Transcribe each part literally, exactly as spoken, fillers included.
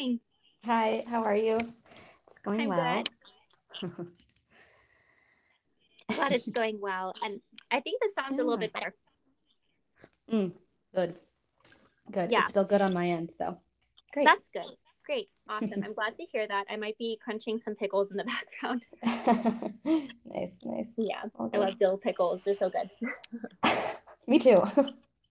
going? Hi, how are you? It's going I'm well. Good. Glad it's going well. And I think this sounds yeah. a little bit better. Mm, good. Good. Yeah. It's still good on my end. So great. That's good. Great. Awesome. I'm glad to hear that. I might be crunching some pickles in the background. Nice, nice. Yeah. Okay. I love dill pickles. They're so good. Me too.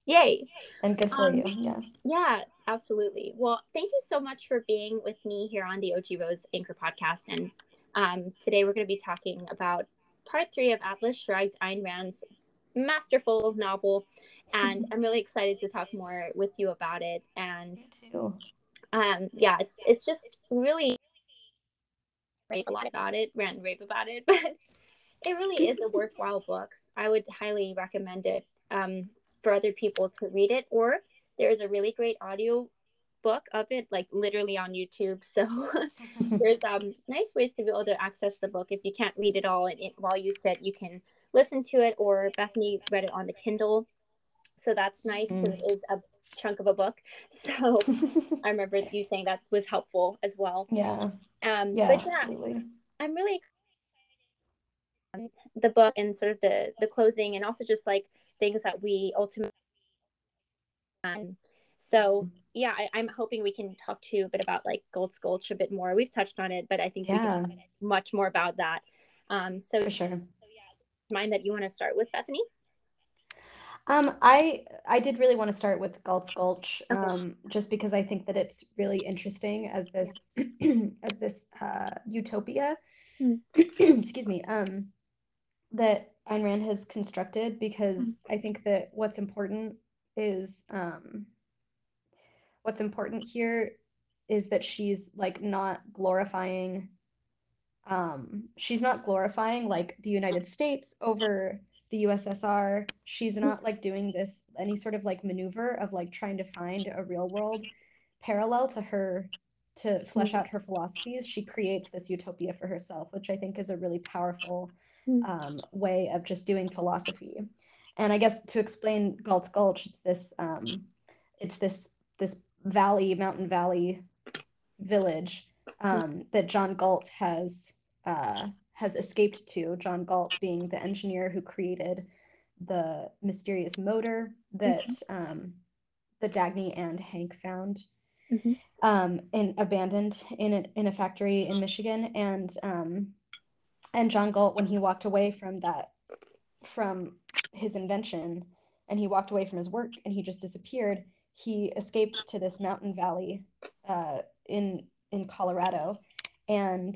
Yay. And good for um, you. Yeah. Yeah, absolutely. Well, thank you so much for being with me here on the O G Rose Anchor Podcast. And um, today we're going to be talking about part three of Atlas Shrugged, Ayn Rand's masterful novel. And I'm really excited to talk more with you about it. And me too. Um, yeah, it's it's just really rave a lot about it, rant and rave about it, but it really is a worthwhile book. I would highly recommend it um, for other people to read it, or there is a really great audio book of it, like literally on YouTube. So there's um, nice ways to be able to access the book. If you can't read it all and it, while you sit, you can listen to it, or Bethany read it on the Kindle. So that's nice because mm. it is a chunk of a book. So I remember you saying that was helpful as well. Yeah. Um, yeah, but yeah, absolutely. I'm really excited about the book and sort of the, the closing, and also just like things that we ultimately. Um, so yeah, I, I'm hoping we can talk to you a bit about like Galt's Gulch a bit more. We've touched on it, but I think yeah. we can talk much more about that. Um, so for sure. So yeah, mind that you want to start with, Bethany? Um, I I did really want to start with Galt's Gulch, um, just because I think that it's really interesting as this as this uh, utopia, mm. excuse me, um, that Ayn Rand has constructed. Because I think that what's important is um, what's important here is that she's like not glorifying, um, she's not glorifying like the United States over the U S S R. She's not like doing this any sort of like maneuver of like trying to find a real world parallel to her to flesh out her philosophies. She creates this utopia for herself, which I think is a really powerful um, way of just doing philosophy. And I guess to explain Galt's Gulch, it's this um, it's this this valley, mountain valley village um, that John Galt has uh, has escaped to, John Galt being the engineer who created the mysterious motor that mm-hmm. um, the Dagny and Hank found mm-hmm. um, and abandoned in a, in a factory in Michigan. And um, and John Galt, when he walked away from that, from his invention, and he walked away from his work and he just disappeared, he escaped to this mountain valley uh, in in Colorado, and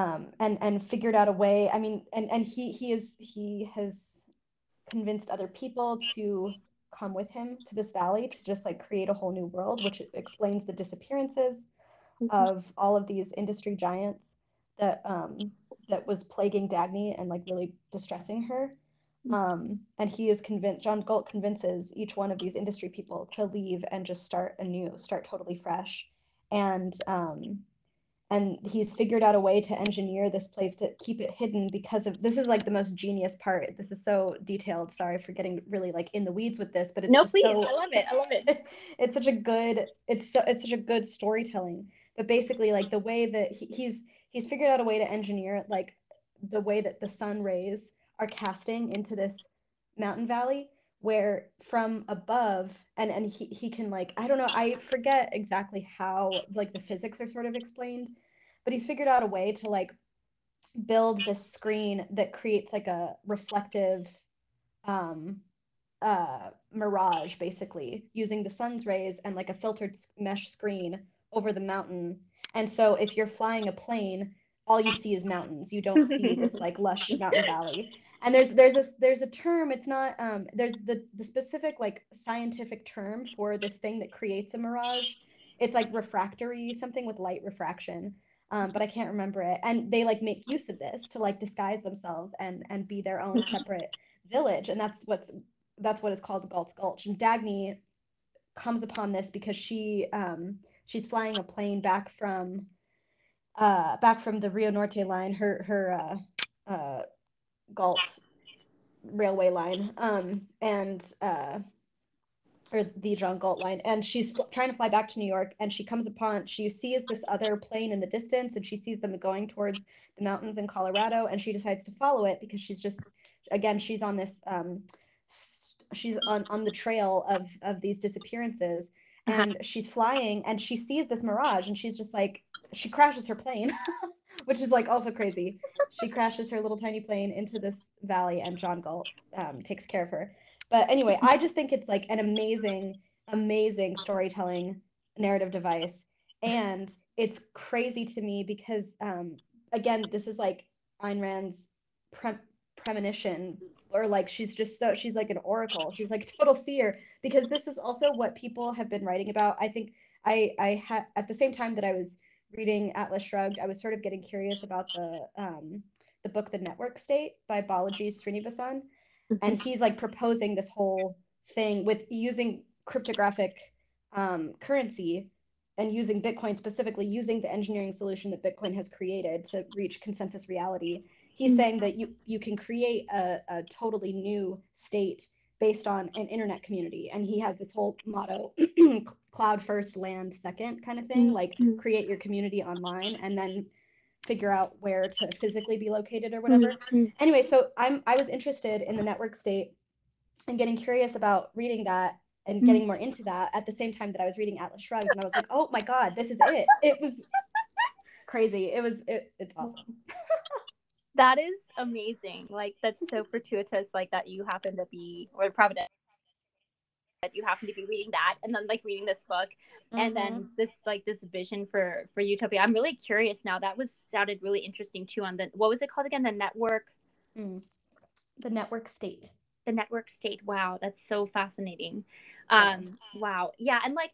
Um, and and figured out a way. I mean, and and he he is he has convinced other people to come with him to this valley to just like create a whole new world, which explains the disappearances mm-hmm. of all of these industry giants that um, that was plaguing Dagny and like really distressing her. Mm-hmm. Um, and he is convinced. John Galt convinces each one of these industry people to leave and just start anew, start totally fresh, and. Um, And he's figured out a way to engineer this place to keep it hidden because of, this is like the most genius part. This is so detailed. Sorry for getting really like in the weeds with this, but it's no, just please. So, I love it. I love it. It's such a good, it's so, it's such a good storytelling, but basically like the way that he, he's, he's figured out a way to engineer like the way that the sun rays are casting into this mountain valley where from above, and and he, he can like, I don't know, I forget exactly how like the physics are sort of explained, but he's figured out a way to like build this screen that creates like a reflective um, uh, mirage, basically using the sun's rays and like a filtered mesh screen over the mountain. And so if you're flying a plane, all you see is mountains. You don't see this like lush mountain valley. And there's there's a there's a term. It's not um. There's the the specific like scientific term for this thing that creates a mirage. It's like refractory, something with light refraction. Um, but I can't remember it. And they like make use of this to like disguise themselves and and be their own separate village. And that's what's that's what is called Galt's Gulch. And Dagny comes upon this because she um she's flying a plane back from. Uh, back from the Rio Norte line, her her uh, uh, Galt railway line, um, and uh, or the John Galt line, and she's trying to fly back to New York, and she comes upon, she sees this other plane in the distance, and she sees them going towards the mountains in Colorado, and she decides to follow it because she's just, again, she's on this, um, she's on, on the trail of, of these disappearances, and uh-huh. she's flying, and she sees this mirage, and she's just like, she crashes her plane, which is like also crazy. She crashes her little tiny plane into this valley, and John Galt um, takes care of her. But anyway, I just think it's like an amazing, amazing storytelling narrative device. And it's crazy to me because, um, again, this is like Ayn Rand's pre- premonition, or like she's just so, she's like an oracle. She's like a total seer, because this is also what people have been writing about. I think I, I had, at the same time that I was reading Atlas Shrugged, I was sort of getting curious about the, um, the book, The Network State by Balaji Srinivasan. And he's like proposing this whole thing with using cryptographic um, currency and using Bitcoin specifically, using the engineering solution that Bitcoin has created to reach consensus reality. He's saying that you, you can create a, a totally new state based on an internet community. And he has this whole motto, cloud first, land second kind of thing, like create your community online and then figure out where to physically be located or whatever. Mm-hmm. Anyway, so I'm I was interested in The Network State and getting curious about reading that and mm-hmm. getting more into that at the same time that I was reading Atlas Shrugged, and I was like, oh my God, this is it. It was crazy. It was it, it's awesome. That is amazing. Like, that's so fortuitous, like that you happen to be or provident that you happen to be reading that and then like reading this book mm-hmm. and then this like this vision for for utopia. I'm really curious now. That was sounded really interesting too. On the, what was it called again? The network mm. the network state the network state wow, that's so fascinating. um yeah. Wow, yeah. And like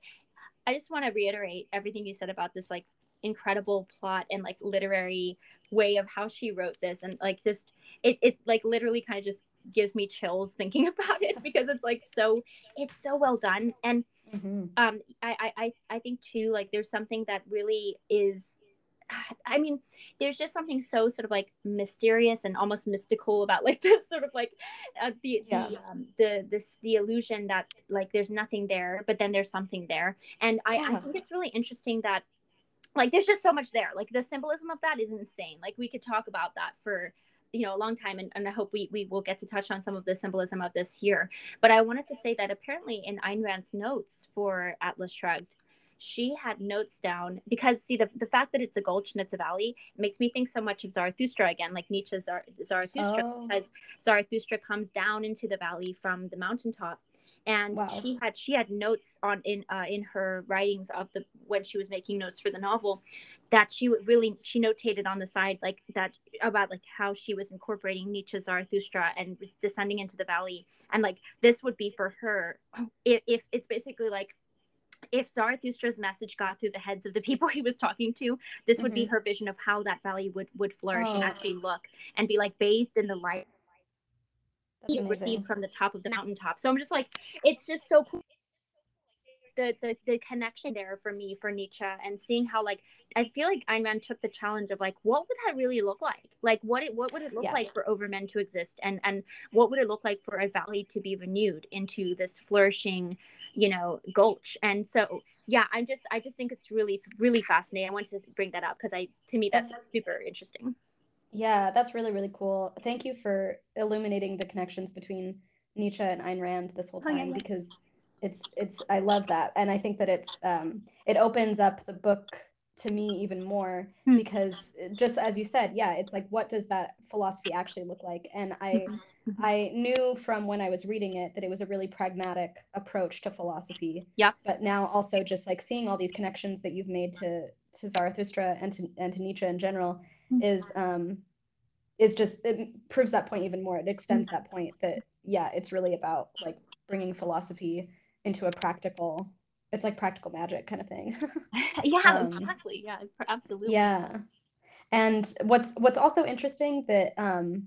I just want to reiterate everything you said about this like incredible plot and like literary way of how she wrote this, and like just it it like literally kind of just gives me chills thinking about it, because it's like so it's so well done. And mm-hmm. um I, I I think too, like there's something that really is, I mean there's just something so sort of like mysterious and almost mystical about like this sort of like uh, the yeah. the, um, the this the illusion that like there's nothing there, but then there's something there. And I, yeah. I think it's really interesting that like there's just so much there, like the symbolism of that is insane. Like we could talk about that for you know, a long time. And, and I hope we, we will get to touch on some of the symbolism of this here. But I wanted to say that apparently in Ayn Rand's notes for Atlas Shrugged, she had notes down because see the, the fact that it's a gulch and it's a valley, it makes me think so much of Zarathustra again, like Nietzsche's Zar- Zarathustra, oh. because Zarathustra comes down into the valley from the mountaintop. And wow. she had she had notes on in uh, in her writings of the when she was making notes for the novel, that she would really she notated on the side like that about like how she was incorporating Nietzsche's Zarathustra and descending into the valley, and like this would be for her if, if it's basically like if Zarathustra's message got through the heads of the people he was talking to, this would mm-hmm. be her vision of how that valley would would flourish oh. and actually look and be like bathed in the light. Received from the top of the mountaintop. So I'm just like, it's just so cool. The, the the connection there for me for Nietzsche, and seeing how like I feel like Ayn Rand took the challenge of like what would that really look like, like what it what would it look yeah. like for Overmen to exist, and and what would it look like for a valley to be renewed into this flourishing you know gulch. And so yeah, I'm just I just think it's really really fascinating. I wanted to bring that up because I to me that's yes. super interesting. Yeah, that's really, really cool. Thank you for illuminating the connections between Nietzsche and Ayn Rand this whole time, oh, yeah, because it's, it's, I love that. And I think that it's, um, it opens up the book to me even more hmm. because just as you said, yeah, it's like, what does that philosophy actually look like? And I, I knew from when I was reading it that it was a really pragmatic approach to philosophy. Yeah. But now also just like seeing all these connections that you've made to, to Zarathustra and to, and to Nietzsche in general, is um is just it proves that point even more. It extends that point that yeah, it's really about like bringing philosophy into a practical, it's like practical magic kind of thing. Yeah, um, exactly. Yeah, absolutely. Yeah. And what's what's also interesting that um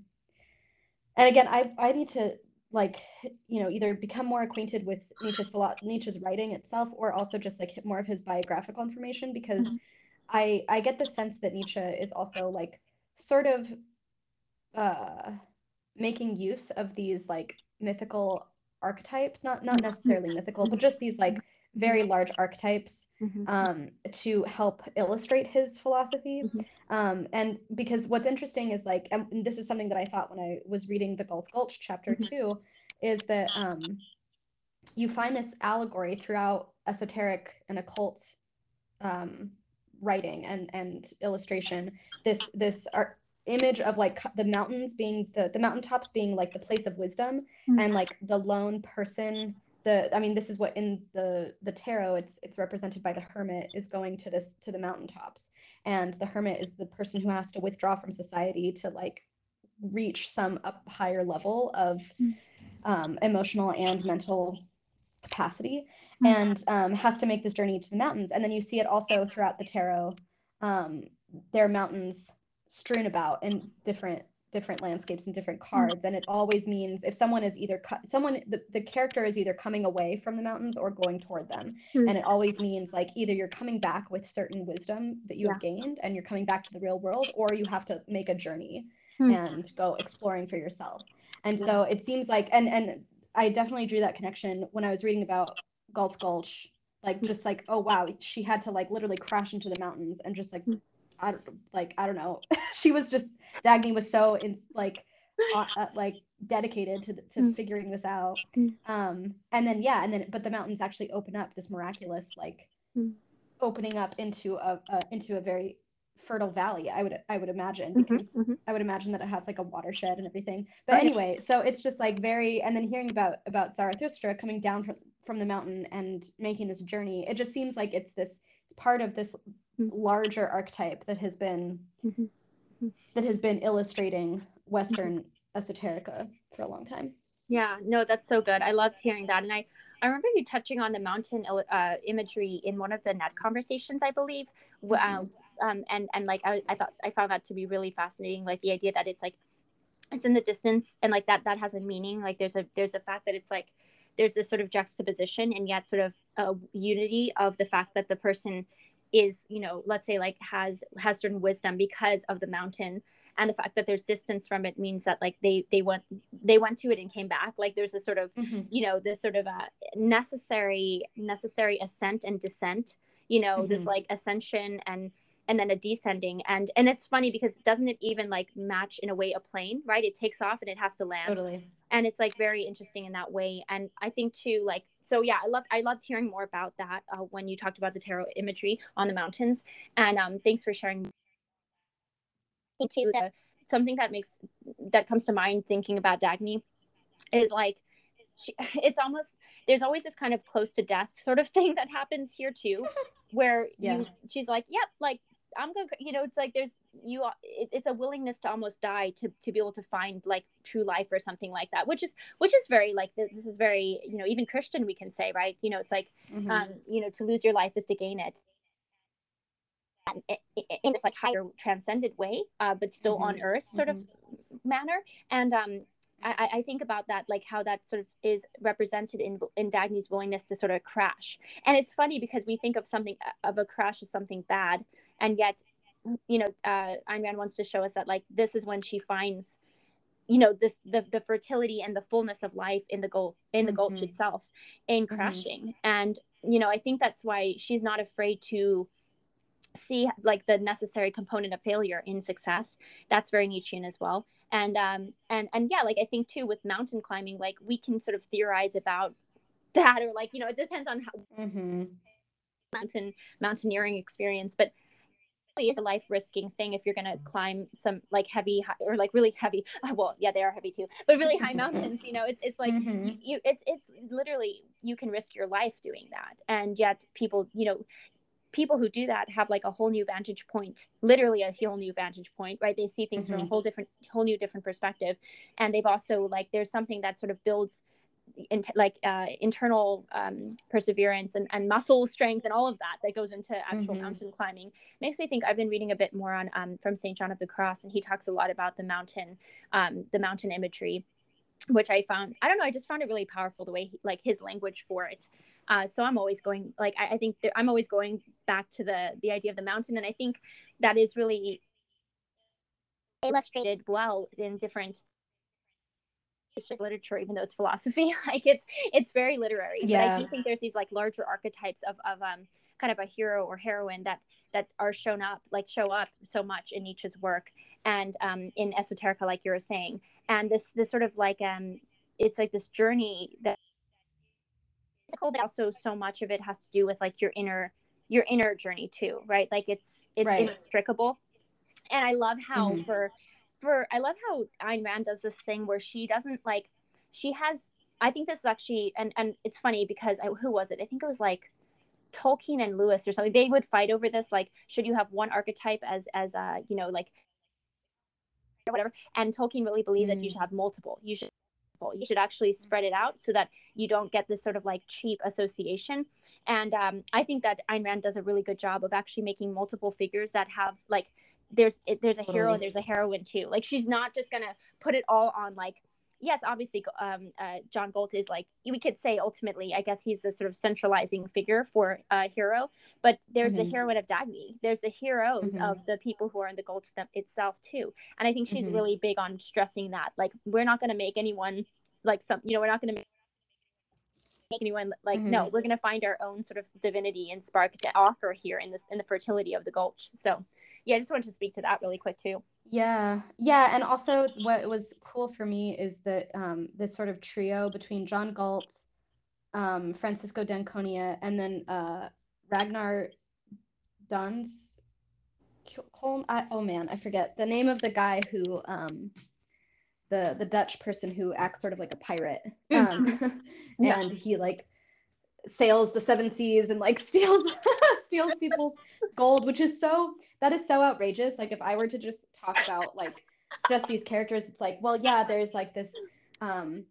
and again I I need to like you know either become more acquainted with Nietzsche's philo- Nietzsche's writing itself, or also just like more of his biographical information, because mm-hmm. I, I get the sense that Nietzsche is also like sort of uh, making use of these like mythical archetypes, not not necessarily mythical, but just these like very large archetypes mm-hmm. um, to help illustrate his philosophy. Mm-hmm. Um, and because what's interesting is like, and this is something that I thought when I was reading the Galt's Gulch chapter mm-hmm. two, is that um, you find this allegory throughout esoteric and occult um, writing and, and illustration, this, this art, image of like the mountains being the, the mountaintops being like the place of wisdom mm-hmm. and like the lone person. The, I mean, this is what in the, the tarot, it's it's represented by the hermit is going to this to the mountaintops, and the hermit is the person who has to withdraw from society to like reach some up higher level of um, emotional and mental capacity, and um, has to make this journey to the mountains. And then you see it also throughout the tarot. Um, there are mountains strewn about in different different landscapes and different cards, and it always means if someone is either cu- someone the, the character is either coming away from the mountains or going toward them mm. and it always means like either you're coming back with certain wisdom that you yeah. have gained and you're coming back to the real world, or you have to make a journey mm. and go exploring for yourself. And yeah. so it seems like and and I definitely drew that connection when I was reading about Galt's Gulch, like mm. just like, oh wow, she had to like literally crash into the mountains and just like mm. I don't like I don't know. She was just Dagny was so in, like uh, uh, like dedicated to to mm. figuring this out. Mm. Um, and then yeah, and then but the mountains actually open up, this miraculous like mm. opening up into a, a into a very fertile valley. I would I would imagine because mm-hmm, mm-hmm. I would imagine that it has like a watershed and everything. But right. anyway, so it's just like very and then hearing about about Zarathustra coming down from from the mountain and making this journey, it just seems like it's this part of this larger archetype that has been mm-hmm. that has been illustrating Western mm-hmm. esoterica for a long time. Yeah, no, that's so good. I loved hearing that. And I, I remember you touching on the mountain uh, imagery in one of the net conversations, I believe. Mm-hmm. Uh, um, and, and like, I, I thought, I found that to be really fascinating. Like the idea that it's like, it's in the distance and like that, that has a meaning. Like there's a, there's a fact that it's like, there's this sort of juxtaposition and yet sort of a unity of the fact that the person is, you know, let's say like has has certain wisdom because of the mountain, and the fact that there's distance from it means that like they they went they went to it and came back. Like there's a sort of mm-hmm. you know, this sort of a necessary necessary ascent and descent, you know, mm-hmm. this like ascension and and then a descending. And and it's funny because doesn't it even like match in a way a plane, right? It takes off and it has to land. Totally. And it's like very interesting in that way. And I think too, like, so yeah, I loved, I loved hearing more about that uh, when you talked about the tarot imagery on the mountains. And um, thanks for sharing. The, something that makes, that comes to mind thinking about Dagny is like, she, it's almost, there's always this kind of close to death sort of thing that happens here too, where yeah. you, she's like, yep, like, I'm going to, you know, it's like there's you, it, it's a willingness to almost die to, to be able to find like true life or something like that, which is, which is very like, this is very, you know, even Christian, we can say, right. You know, it's like, mm-hmm. um, you know, to lose your life is to gain it. And it, it, it, in this like higher transcendent way, uh, but still mm-hmm. on earth sort mm-hmm. of manner. And, um, I, I think about that, like how that sort of is represented in in Dagny's willingness to sort of crash. And it's funny because we think of something of a crash as something bad, and yet, you know, uh, Ayn Rand wants to show us that like this is when she finds, you know, this the the fertility and the fullness of life in the gulf in the mm-hmm. gulch itself, in crashing. Mm-hmm. And you know, I think that's why she's not afraid to see like the necessary component of failure in success. That's very Nietzschean as well. And um and and yeah, like I think too with mountain climbing, like we can sort of theorize about that, or like, you know, it depends on how mm-hmm. mountain mountaineering experience, but it's a life risking thing if you're going to climb some like heavy high, or like really heavy uh, well yeah they are heavy too, but really high mountains, you know, it's it's like mm-hmm. you, you it's it's literally you can risk your life doing that. And yet people, you know, people who do that have like a whole new vantage point, literally a whole new vantage point, right? They see things mm-hmm. from a whole different, whole new different perspective. And they've also like, there's something that sort of builds in, like uh, internal um, perseverance and, and muscle strength and all of that that goes into actual mm-hmm. mountain climbing. Makes me think, I've been reading a bit more on um, from Saint John of the Cross, and he talks a lot about the mountain, um, the mountain imagery, which I found, I don't know, I just found it really powerful the way, he, like his language for it. Uh, so I'm always going, like, I, I think that I'm always going back to the, the idea of the mountain. And I think that is really illustrated well in different it's just literature, even though it's philosophy. Like it's it's very literary. Yeah. But I do think there's these like larger archetypes of of um kind of a hero or heroine that that are shown up like show up so much in Nietzsche's work and um in Esoterica, like you were saying, and this this sort of like um it's like this journey that but also so much of it has to do with like your inner your inner journey too, right? Like it's it's right. inextricable. And I love how mm-hmm. for for I love how Ayn Rand does this thing where she doesn't like she has I think this is actually and and it's funny because I, who was it? I think it was like Tolkien and Lewis or something. They would fight over this, like, should you have one archetype as as uh you know, like, or whatever. And Tolkien really believed mm-hmm. that you should have multiple. You should you should actually spread it out so that you don't get this sort of like cheap association. And um, I think that Ayn Rand does a really good job of actually making multiple figures that have like there's there's a hero and there's a heroine too. Like she's not just gonna put it all on like, yes, obviously um, uh, John Galt is like, we could say ultimately, I guess he's the sort of centralizing figure for a uh, hero, but there's mm-hmm. the heroine of Dagny. There's the heroes mm-hmm. of the people who are in the Gulch itself too. And I think she's mm-hmm. really big on stressing that. Like, we're not going to make anyone like some, you know, we're not going to make anyone like, mm-hmm. no, we're going to find our own sort of divinity and spark to offer here in this, in the fertility of the Gulch. So yeah, I just wanted to speak to that really quick too. Yeah, yeah, and also what was cool for me is that um, this sort of trio between John Galt, um, Francisco d'Anconia, and then uh, Ragnar Danneskjöld. I, oh man, I forget the name of the guy who um, the the Dutch person who acts sort of like a pirate, um, yeah. and he like sails the seven seas and like steals steals people's gold, which is so that is so outrageous. Like if I were to just talk about like just these characters, it's like, well, yeah, there's like this um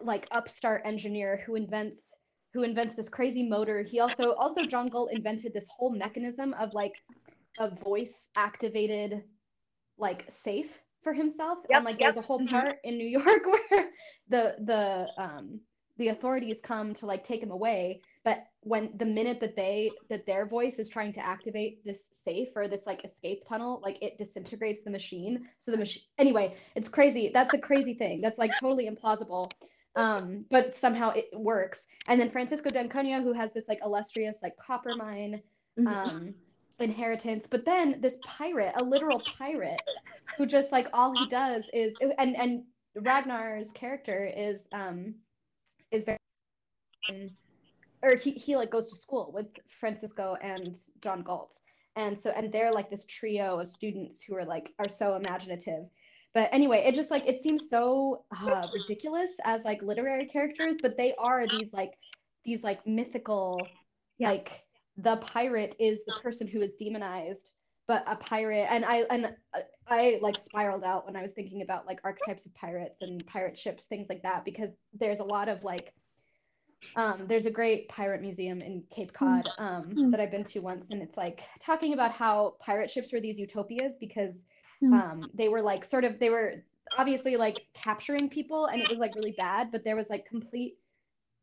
like upstart engineer who invents who invents this crazy motor. He also also John Galt invented this whole mechanism of like a voice activated like safe for himself. Yep, and like yep. there's a whole part in New York where the the um the authorities come to like take him away, but when the minute that they that their voice is trying to activate this safe or this like escape tunnel, like it disintegrates the machine. So the machine anyway, it's crazy. That's a crazy thing. That's like totally implausible, um, but somehow it works. And then Francisco d'Anconia, who has this like illustrious like copper mine um, mm-hmm. inheritance, but then this pirate, a literal pirate, who just like all he does is and and Ragnar's character is. Um, is very or he, he like goes to school with Francisco and John Galt, and so and they're like this trio of students who are like are so imaginative. But anyway, it just like it seems so uh, ridiculous as like literary characters, but they are these like these like mythical yeah. like the pirate is the person who is demonized, but a pirate and I and I like spiraled out when I was thinking about like archetypes of pirates and pirate ships, things like that, because there's a lot of like um there's a great pirate museum in Cape Cod um mm. that I've been to once, and it's like talking about how pirate ships were these utopias because mm. um they were like sort of they were obviously like capturing people and it was like really bad, but there was like complete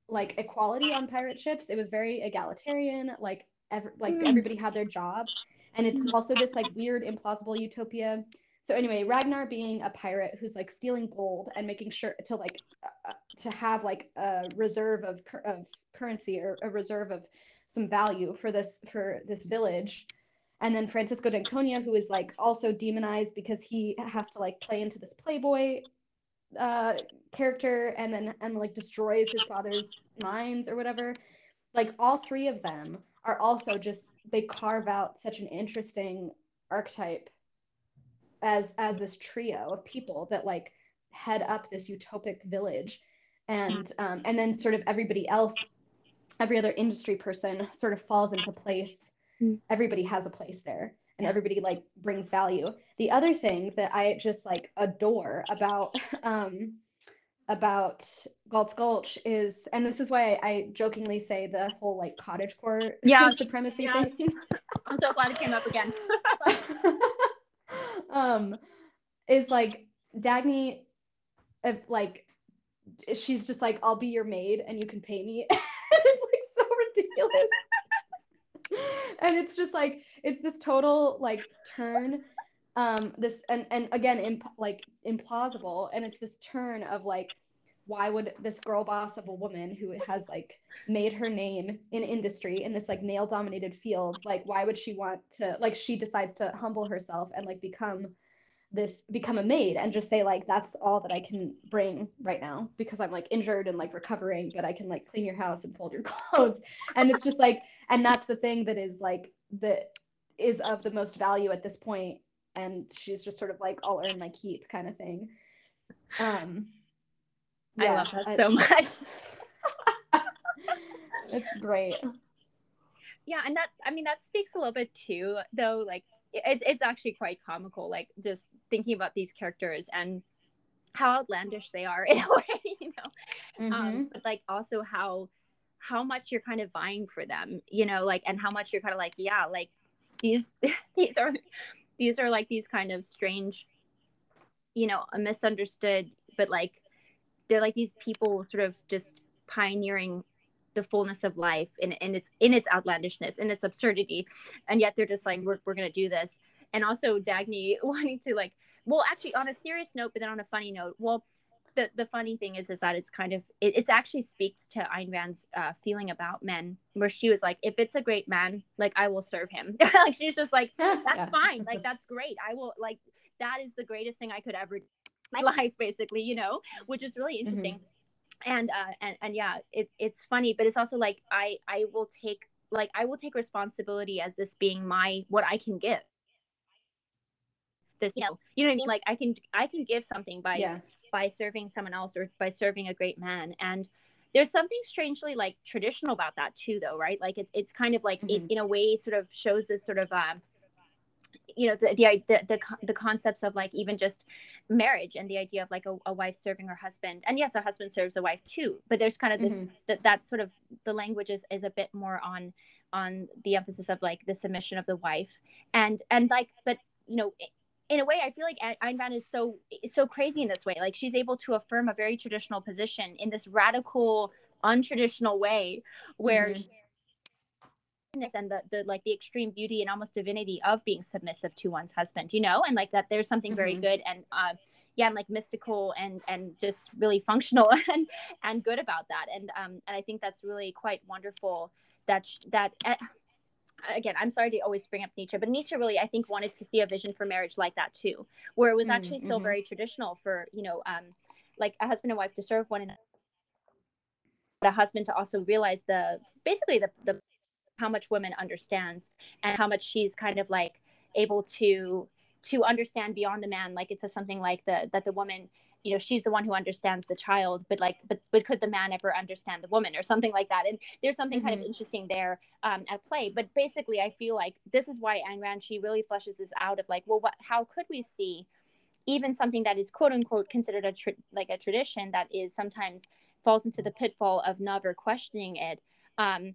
like equality on pirate ships. It was very egalitarian, like ev- like mm. everybody had their job. And it's also this like weird, implausible utopia. So anyway, Ragnar being a pirate who's like stealing gold and making sure to like uh, to have like a reserve of of currency or a reserve of some value for this for this village. And then Francisco d'Anconia, who is like also demonized because he has to like play into this playboy uh, character and then and like destroys his father's mines or whatever. Like all three of them are also just they carve out such an interesting archetype as as this trio of people that like head up this utopic village, and um, and then sort of everybody else, every other industry person sort of falls into place. Mm. Everybody has a place there, and everybody like brings value. The other thing that I just like adore about um, about Galt's Gulch is, and this is why I, I jokingly say the whole like cottagecore yeah, supremacy yeah. thing. I'm so glad it came up again. um, is like Dagny, if, like she's just like, I'll be your maid and you can pay me. It's like so ridiculous, and it's just like it's this total like turn. Um, this and and again imp- like implausible, and it's this turn of like why would this girl boss of a woman who has like made her name in industry in this like male dominated field, like why would she want to, like she decides to humble herself and like become this, become a maid and just say like, that's all that I can bring right now because I'm like injured and like recovering, but I can like clean your house and fold your clothes. And it's just like, and that's the thing that is like, that is of the most value at this point. And she's just sort of like, I'll earn my keep kind of thing. Um, yeah, I love that I, so much. It's great. Yeah, and that, I mean, that speaks a little bit too, though, like, it's it's actually quite comical, like, just thinking about these characters and how outlandish they are in a way, you know? Mm-hmm. Um, but, like, also how, how much you're kind of vying for them, you know, like, and how much you're kind of like, yeah, like, these, these are... These are like these kind of strange, you know, misunderstood, but like they're like these people sort of just pioneering the fullness of life in, in its in its outlandishness and its absurdity. And yet they're just like, we're, we're going to do this. And also Dagny wanting to like, well, actually on a serious note, but then on a funny note, well, the, the funny thing is, is that it's kind of, it it's actually speaks to Ayn Rand's uh, feeling about men, where she was like, if it's a great man, like I will serve him. Like she's just like, that's yeah. fine. Like, that's great. I will like, that is the greatest thing I could ever do in my life, basically, you know, which is really interesting. Mm-hmm. And, uh, and, and yeah, it, it's funny, but it's also like, I, I will take, like, I will take responsibility as this being my, what I can give this, you know, you know what I mean? Like I can, I can give something by, yeah. by serving someone else or by serving a great man. And there's something strangely like traditional about that too, though, right? Like it's it's kind of like mm-hmm. it, in a way sort of shows this sort of um you know the the, the the the concepts of like even just marriage and the idea of like a, a wife serving her husband, and yes, a husband serves a wife too, but there's kind of this mm-hmm. that that sort of the language is, is a bit more on on the emphasis of like the submission of the wife and and like but you know it, in a way, I feel like Ayn Rand is so so crazy in this way. Like she's able to affirm a very traditional position in this radical, untraditional way, where mm-hmm. and the, the like the extreme beauty and almost divinity of being submissive to one's husband, you know, and like that there's something very mm-hmm. good and uh, yeah, and like mystical and and just really functional and and good about that. And um and I think that's really quite wonderful. That sh- that. Uh, Again, I'm sorry to always bring up Nietzsche, but Nietzsche really, I think, wanted to see a vision for marriage like that too, where it was actually mm-hmm. still very traditional for, you know, um, like a husband and wife to serve one another, but a husband to also realize the, basically the, the how much women understands and how much she's kind of like able to, to understand beyond the man. Like it's a, something like the, that the woman, you know, she's the one who understands the child, but like, but, but could the man ever understand the woman or something like that? And there's something mm-hmm. kind of interesting there um, at play. But basically, I feel like this is why Ayn Rand, she really fleshes this out of like, well, what, how could we see even something that is quote unquote considered a tra- like a tradition that is sometimes falls into the pitfall of never questioning it. Um,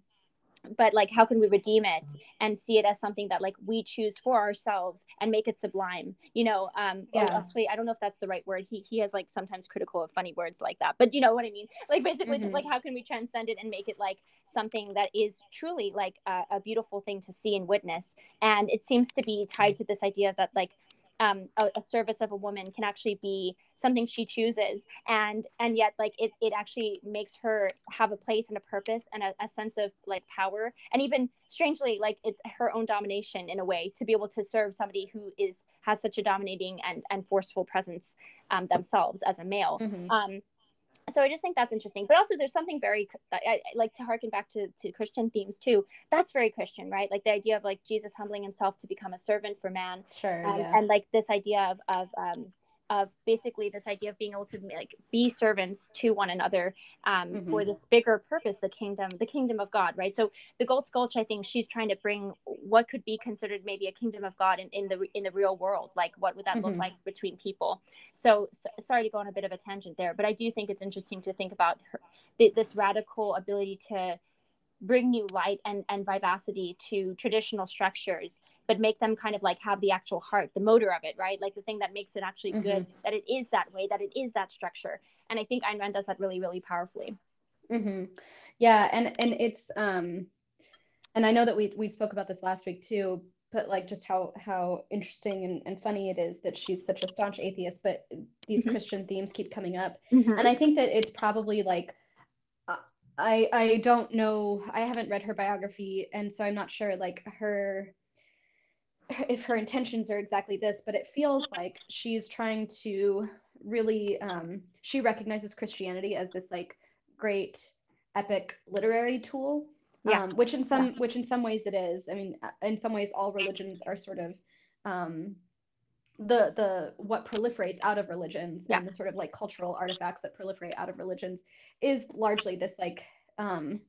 but like, how can we redeem it and see it as something that like we choose for ourselves and make it sublime, you know? Um, yeah. Actually, I don't know if that's the right word. He, he has like sometimes critical of funny words like that, but you know what I mean? Like basically mm-hmm. just like, how can we transcend it and make it like something that is truly like a, a beautiful thing to see and witness. And it seems to be tied to this idea that like, um, a, a service of a woman can actually be something she chooses. And, and yet like it, it actually makes her have a place and a purpose and a, a sense of like power. And even strangely, like it's her own domination in a way to be able to serve somebody who is, has such a dominating and, and forceful presence um, themselves as a male. Mm-hmm. Um, so I just think that's interesting, but also there's something very, I, I like to harken back to, to Christian themes too. That's very Christian, right? Like the idea of like Jesus humbling himself to become a servant for man. Sure. Um, yeah. And like this idea of, of, um, of basically this idea of being able to like be servants to one another um, mm-hmm. for this bigger purpose, the kingdom, the kingdom of God, right? So the Galt's Gulch, I think she's trying to bring what could be considered maybe a kingdom of God in, in the in the real world. Like what would that mm-hmm. look like between people? So, so sorry to go on a bit of a tangent there, but I do think it's interesting to think about her, th- this radical ability to bring new light and, and vivacity to traditional structures, but make them kind of like have the actual heart, the motor of it, right? Like the thing that makes it actually mm-hmm. good, that it is that way, that it is that structure. And I think Ayn Rand does that really, really powerfully. Mm-hmm. Yeah. And, and it's, um, and I know that we, we spoke about this last week too, but like just how how interesting and, and funny it is that she's such a staunch atheist, but these mm-hmm. Christian themes keep coming up. Mm-hmm. And I think that it's probably like, I I don't know, I haven't read her biography, and so I'm not sure like her, if her intentions are exactly this, but it feels like she's trying to really, um, she recognizes Christianity as this like great epic literary tool. Yeah. Um, which in some, yeah. which in some ways it is. I mean, in some ways, all religions are sort of um, the, the, what proliferates out of religions, yeah. and the sort of like cultural artifacts that proliferate out of religions is largely this like um,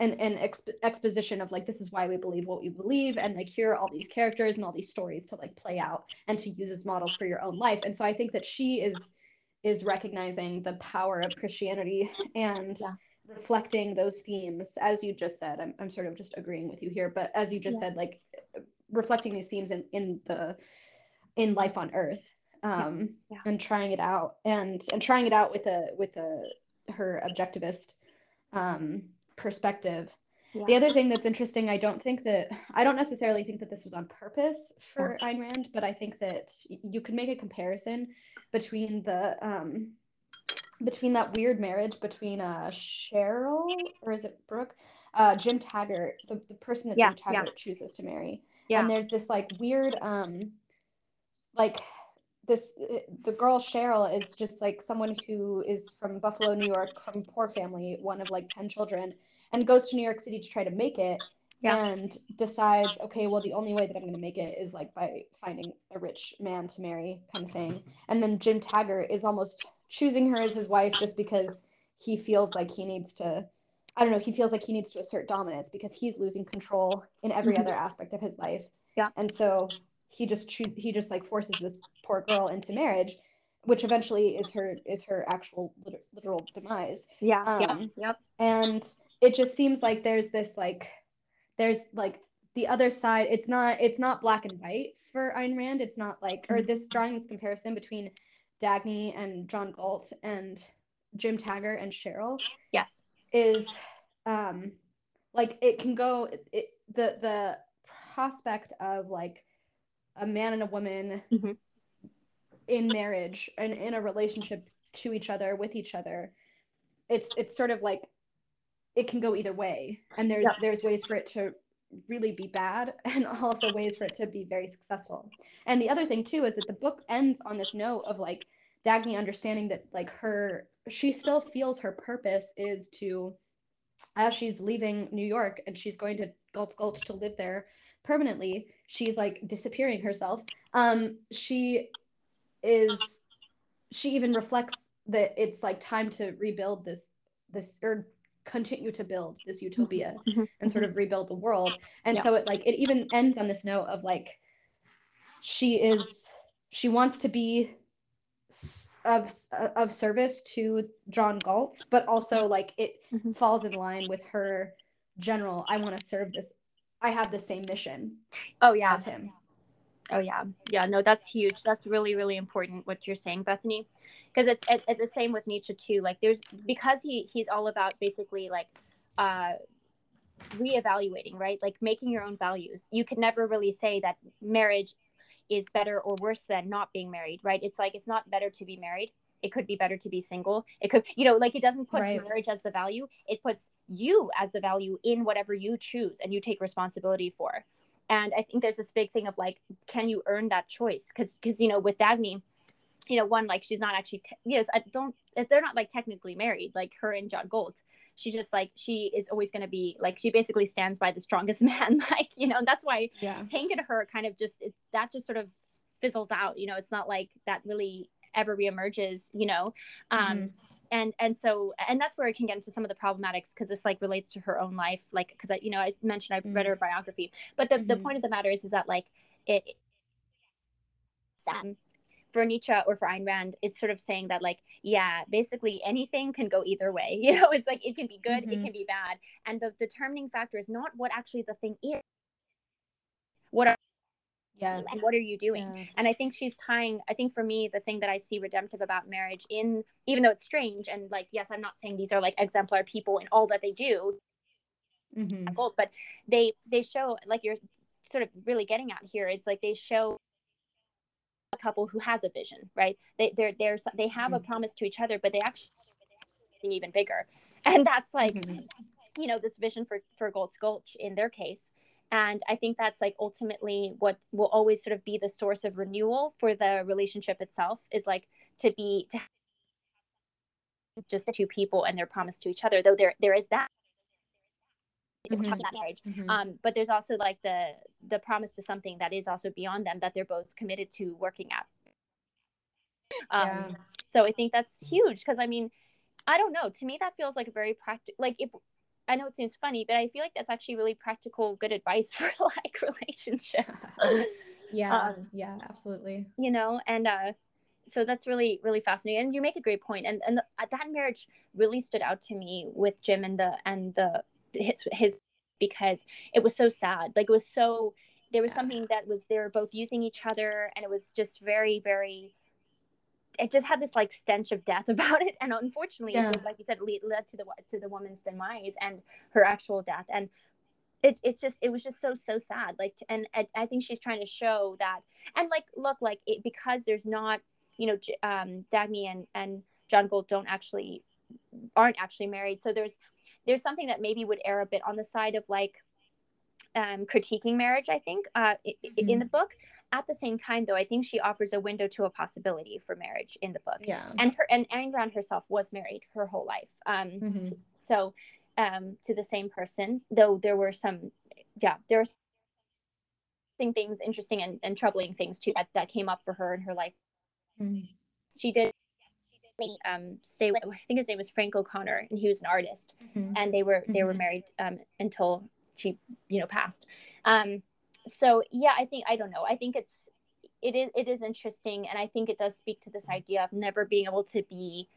an, an exp- exposition of like, this is why we believe what we believe. And like, here are all these characters and all these stories to like play out and to use as models for your own life. And so I think that she is, is recognizing the power of Christianity and, yeah. reflecting those themes, as you just said. I'm I'm sort of just agreeing with you here, but as you just yeah. said, like reflecting these themes in, in the in life on Earth, um, yeah. Yeah. and trying it out, and and trying it out with a with a her objectivist um, perspective. Yeah. The other thing that's interesting, I don't think that I don't necessarily think that this was on purpose for Ayn Rand, but I think that you could make a comparison between the. Um, between that weird marriage between uh Cheryl, or is it Brooke, uh Jim Taggart, the, the person that yeah, Jim Taggart yeah. chooses to marry, yeah. and there's this like weird um like this the girl Cheryl is just like someone who is from Buffalo, New York, from a poor family, one of like ten children, and goes to New York City to try to make it, yeah. and decides, okay, well, the only way that I'm going to make it is like by finding a rich man to marry, kind of thing. And then Jim Taggart is almost choosing her as his wife just because he feels like he needs to, I don't know, he feels like he needs to assert dominance because he's losing control in every other aspect of his life. Yeah. And so he just choose, he just like forces this poor girl into marriage, which eventually is her is her actual liter- literal demise. Yeah. Um, yeah. Yep. And it just seems like there's this like there's like the other side. It's not it's not black and white for Ayn Rand. It's not like or this drawing this comparison between Dagny and John Galt and Jim Taggart and Cheryl. Yes, is um, like it can go. It, the the prospect of like a man and a woman mm-hmm. in marriage and in a relationship to each other with each other. It's it's sort of like it can go either way, and there's yeah. there's ways for it to really be bad and also ways for it to be very successful. And the other thing too is that the book ends on this note of like Dagny understanding that like her she still feels her purpose is to, as she's leaving New York and she's going to Galt's Gulch to live there permanently, she's like disappearing herself. Um she is she even reflects that it's like time to rebuild this this or continue to build this utopia and sort of rebuild the world. And yeah. so it like it even ends on this note of like she is she wants to be of of service to John Galt, but also like it mm-hmm. falls in line with her general I want to serve this I have the same mission oh yeah as him. Oh yeah, yeah. No, that's huge. That's really, really important what you're saying, Bethany, because it's it's the same with Nietzsche too. Like there's because he he's all about basically like uh, reevaluating, right? Like making your own values. You can never really say that marriage is better or worse than not being married, right? It's like it's not better to be married. It could be better to be single. It could, you know, like it doesn't put right. marriage as the value. It puts you as the value in whatever you choose and you take responsibility for. And I think there's this big thing of like, can you earn that choice? Because, because you know, with Dagny, you know, one, like she's not actually, te- yes, I don't, they're not like technically married, like her and John Galt. She's just like, she is always going to be like, she basically stands by the strongest man. Like, you know, and that's why yeah. Hank and her kind of just, it, that just sort of fizzles out. You know, it's not like that really ever reemerges, you know? Um, mm-hmm. And and so, and that's where it can get into some of the problematics because this like relates to her own life, like, because, I, you know, I mentioned I mm-hmm. read her biography, but the, mm-hmm. the point of the matter is, is that like it, um, for Nietzsche or for Ayn Rand, it's sort of saying that like, yeah, basically anything can go either way. You know, it's like, it can be good, mm-hmm. it can be bad. And the determining factor is not what actually the thing is. What are Yeah. And what are you doing? Yeah. And I think she's tying, I think for me, the thing that I see redemptive about marriage in, even though it's strange and like, yes, I'm not saying these are like exemplar people in all that they do, mm-hmm. but they, they show like you're sort of really getting at here is like they show a couple who has a vision, right? They they're, they're they have mm-hmm. a promise to each other, but they actually even bigger, and that's like mm-hmm. you know, this vision for for Galt's Gulch in their case. And I think that's like ultimately what will always sort of be the source of renewal for the relationship itself, is like to be to have just the two people and their promise to each other, though there there is that mm-hmm. we're talking about marriage, mm-hmm. um but there's also like the the promise to something that is also beyond them, that they're both committed to working at. um yeah. So I think that's huge, because I mean, I don't know, to me that feels like a very practical, like, if I know it seems funny, but I feel like that's actually really practical, good advice for like relationships. Yeah. Um, yeah, absolutely. You know, and uh, so that's really, really fascinating. And you make a great point. And and the, that marriage really stood out to me with Jim and the, and the, his, his, because it was so sad. Like it was so, there was yeah. something that was, they were both using each other, and it was just very, very, it just had this like stench of death about it, and unfortunately yeah. it did, like you said, lead, led to the to the woman's demise and her actual death. And it, it's just it was just so so sad, like, and, and I think she's trying to show that, and like look, like it, because there's not, you know, um Dagny and and John Galt don't actually aren't actually married, so there's there's something that maybe would err a bit on the side of like um critiquing marriage, I think, uh mm-hmm. in the book. At the same time though, I think she offers a window to a possibility for marriage in the book. Yeah. And her and Ayn Rand herself was married her whole life, um mm-hmm. so um to the same person, though there were some yeah there were some things interesting and, and troubling things too that, that came up for her in her life. Mm-hmm. She did um stay with, I think his name was Frank O'Connor, and he was an artist, mm-hmm. and they were they mm-hmm. were married um until she, you know, passed. Um, so yeah, I think, I don't know. I think it's, it is, it is interesting. And I think it does speak to this idea of never being able to be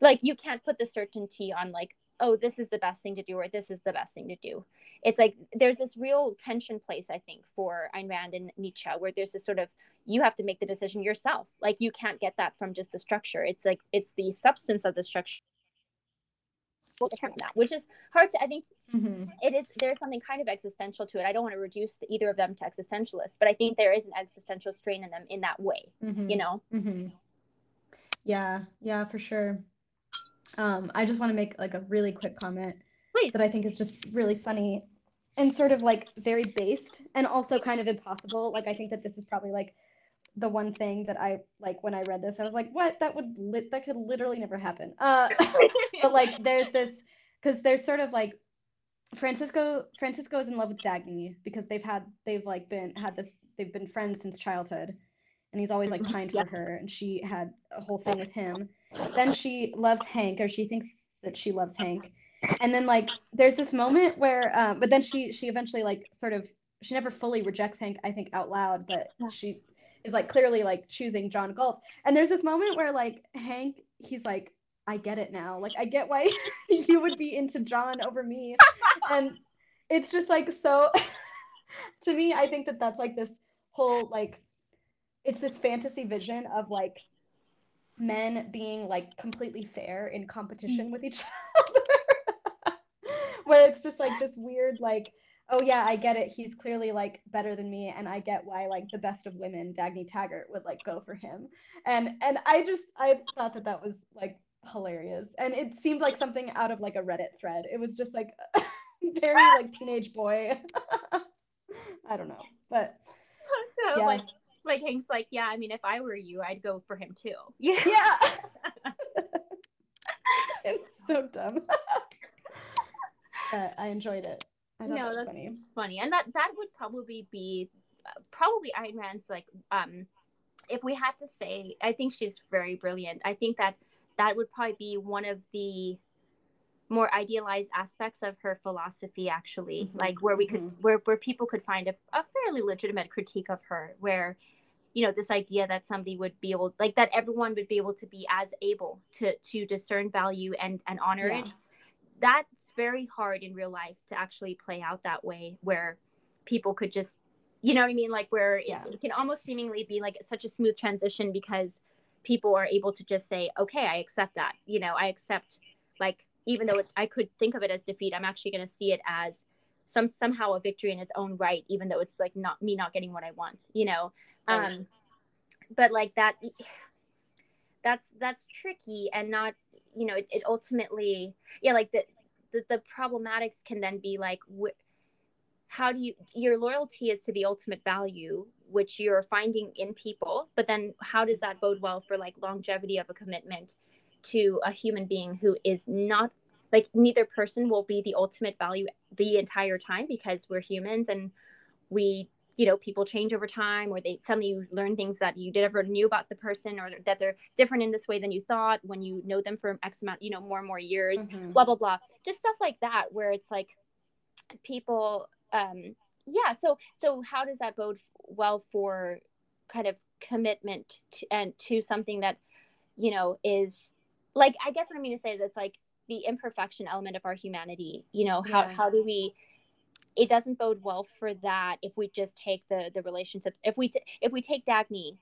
like, you can't put the certainty on like, oh, this is the best thing to do, or this is the best thing to do. It's like, there's this real tension place, I think, for Ayn Rand and Nietzsche, where there's this sort of, you have to make the decision yourself. Like you can't get that from just the structure. It's like, it's the substance of the structure. We'll determine that, which is hard to, I think mm-hmm. it is, there's something kind of existential to it. I don't want to reduce the, either of them to existentialists, but I think there is an existential strain in them in that way, mm-hmm. you know? Mm-hmm. Yeah. Yeah, for sure. Um, I just want to make like a really quick comment Please. That I think is just really funny and sort of like very based and also kind of impossible. Like, I think that this is probably like the one thing that I like when I read this, I was like, what, that would lit that could literally never happen. Uh, but like, there's this, cause there's sort of like Francisco, Francisco is in love with Dagny because they've had, they've like been had this, they've been friends since childhood, and he's always like pined for her. And she had a whole thing with him. Then she loves Hank, or she thinks that she loves Hank. And then like, there's this moment where, uh, but then she, she eventually like sort of, she never fully rejects Hank, I think out loud, but she is like clearly like choosing John Galt. And there's this moment where like Hank, he's like, I get it now. Like, I get why you would be into John over me. And it's just like, so to me, I think that that's like this whole, like, it's this fantasy vision of like men being like completely fair in competition with each other, where it's just like this weird, like, oh yeah, I get it. He's clearly like better than me, and I get why like the best of women, Dagny Taggart, would like go for him. And and I just I thought that that was like hilarious, and it seemed like something out of like a Reddit thread. It was just like very like teenage boy. I don't know, but so yeah. like like Hank's like, yeah, I mean, if I were you, I'd go for him too. Yeah. Yeah. It's so dumb. But I enjoyed it. I no, that that's funny. funny, and that that would probably be uh, probably Ayn Rand's like um, if we had to say, I think she's very brilliant. I think that that would probably be one of the more idealized aspects of her philosophy, actually, mm-hmm. like where we could mm-hmm. where where people could find a, a fairly legitimate critique of her, where, you know, this idea that somebody would be able, like that everyone would be able to be as able to to discern value and and honor yeah. it. That's very hard in real life to actually play out that way, where people could just, you know what I mean? Like where yeah. it, it can almost seemingly be like such a smooth transition, because people are able to just say, okay, I accept that, you know, I accept, like, even though it, I could think of it as defeat, I'm actually going to see it as some somehow a victory in its own right, even though it's like not me not getting what I want, you know. Um, right. But like that, that's that's tricky and not, you know, it, it ultimately, yeah, like the, the the problematics can then be like, wh- how do you, your loyalty is to the ultimate value, which you're finding in people, but then how does that bode well for like longevity of a commitment to a human being who is not, like neither person will be the ultimate value the entire time, because we're humans and we, you know, people change over time, or they suddenly you learn things that you never knew about the person, or that they're different in this way than you thought when you know them for X amount, you know, more and more years, mm-hmm. blah, blah, blah. Just stuff like that, where it's like people, um, yeah. So, so how does that bode well for kind of commitment to, and to something that, you know, is like, I guess what I'm going to say is it's like the imperfection element of our humanity, you know, how, yeah. how do we, it doesn't bode well for that if we just take the the relationship, if we t- if we take Dagny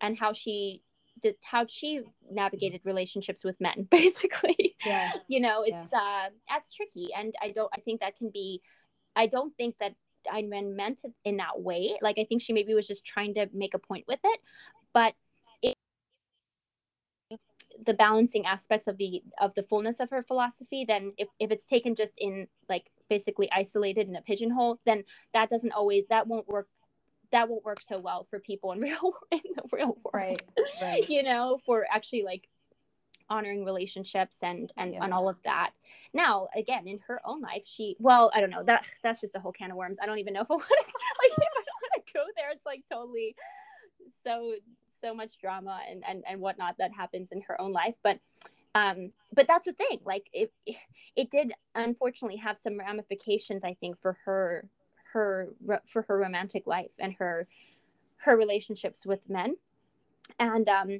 and how she did, how she navigated relationships with men, basically, yeah. you know, it's yeah. uh that's tricky, and I don't I think that can be I don't think that Ayn Rand meant it in that way. Like I think she maybe was just trying to make a point with it, but it, the balancing aspects of the of the fullness of her philosophy, then if, if it's taken just in like basically isolated in a pigeonhole, then that doesn't always that won't work that won't work so well for people in real in the real world, right, right. you know, for actually like honoring relationships and and yeah. on all of that. Now again, in her own life, she well I don't know that that's just a whole can of worms. I don't even know if I want to like if I don't want to go there. It's like totally so so much drama and and and whatnot that happens in her own life, but Um, but that's the thing, like it, it did unfortunately have some ramifications, I think, for her, her, for her romantic life and her, her relationships with men. And, um,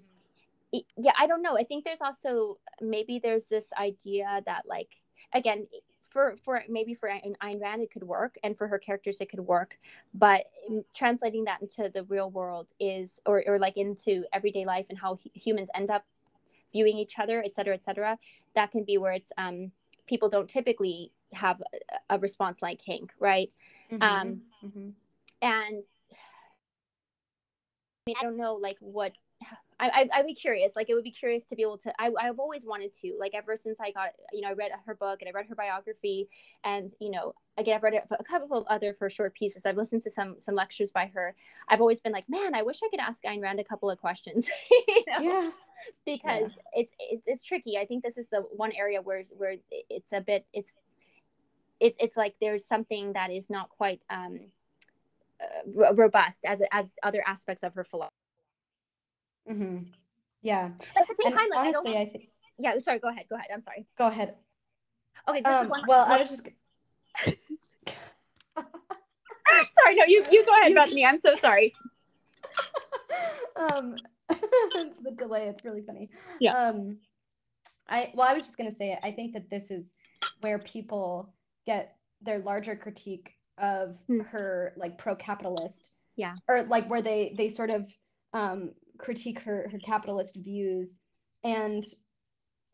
it, yeah, I don't know. I think there's also, maybe there's this idea that like, again, for, for maybe for Ayn Rand, it could work, and for her characters, it could work, but translating that into the real world is, or, or like into everyday life and how humans end up viewing each other, et cetera, et cetera, that can be where it's, um, people don't typically have a, a response like Hank, right? Mm-hmm. Um, mm-hmm. And I mean, I don't know, like what, I, I, I'd be curious, like it would be curious to be able to, I, I've always wanted to, like ever since I got, you know, I read her book and I read her biography, and, you know, again, I've read a couple of other of her short pieces. I've listened to some some lectures by her. I've always been like, man, I wish I could ask Ayn Rand a couple of questions. you know? Yeah. Because yeah. it's, it's it's tricky. I think this is the one area where where it's a bit it's it's it's like there's something that is not quite um, uh, robust as as other aspects of her philosophy. Mm-hmm. Yeah. But at the same and time, like, honestly, I, I think. Yeah. Sorry. Go ahead. Go ahead. I'm sorry. Go ahead. Okay. Just um, one, well, one, I was just. Sorry. No. You you go ahead, Bethany. I'm so sorry. um. It's the delay. It's really funny. Yeah. Um, I well, I was just gonna say, I think that this is where people get their larger critique of mm. her, like pro-capitalist. Yeah. Or like where they they sort of um, critique her her capitalist views, and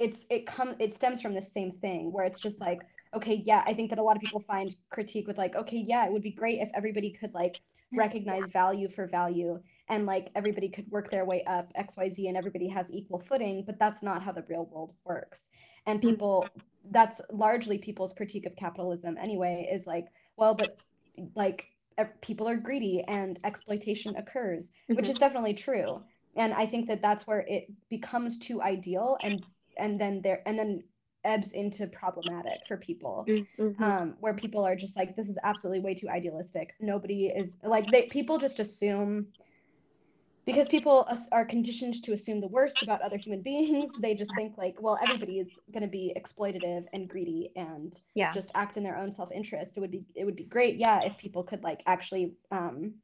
it's it come it stems from the same thing, where it's just like, okay, yeah, I think that a lot of people find critique with like, okay, yeah, it would be great if everybody could like recognize yeah. value for value, and like everybody could work their way up X Y Z and everybody has equal footing, but that's not how the real world works. And people, that's largely people's critique of capitalism anyway, is like, well, but like people are greedy and exploitation occurs, mm-hmm. which is definitely true. And I think that that's where it becomes too ideal and and then there and then ebbs into problematic for people, mm-hmm. um, where people are just like, this is absolutely way too idealistic. Nobody is like, they people just assume, because people are conditioned to assume the worst about other human beings, they just think like, well, everybody is going to be exploitative and greedy and yeah. just act in their own self-interest. It would be it would be great, yeah, if people could like actually um,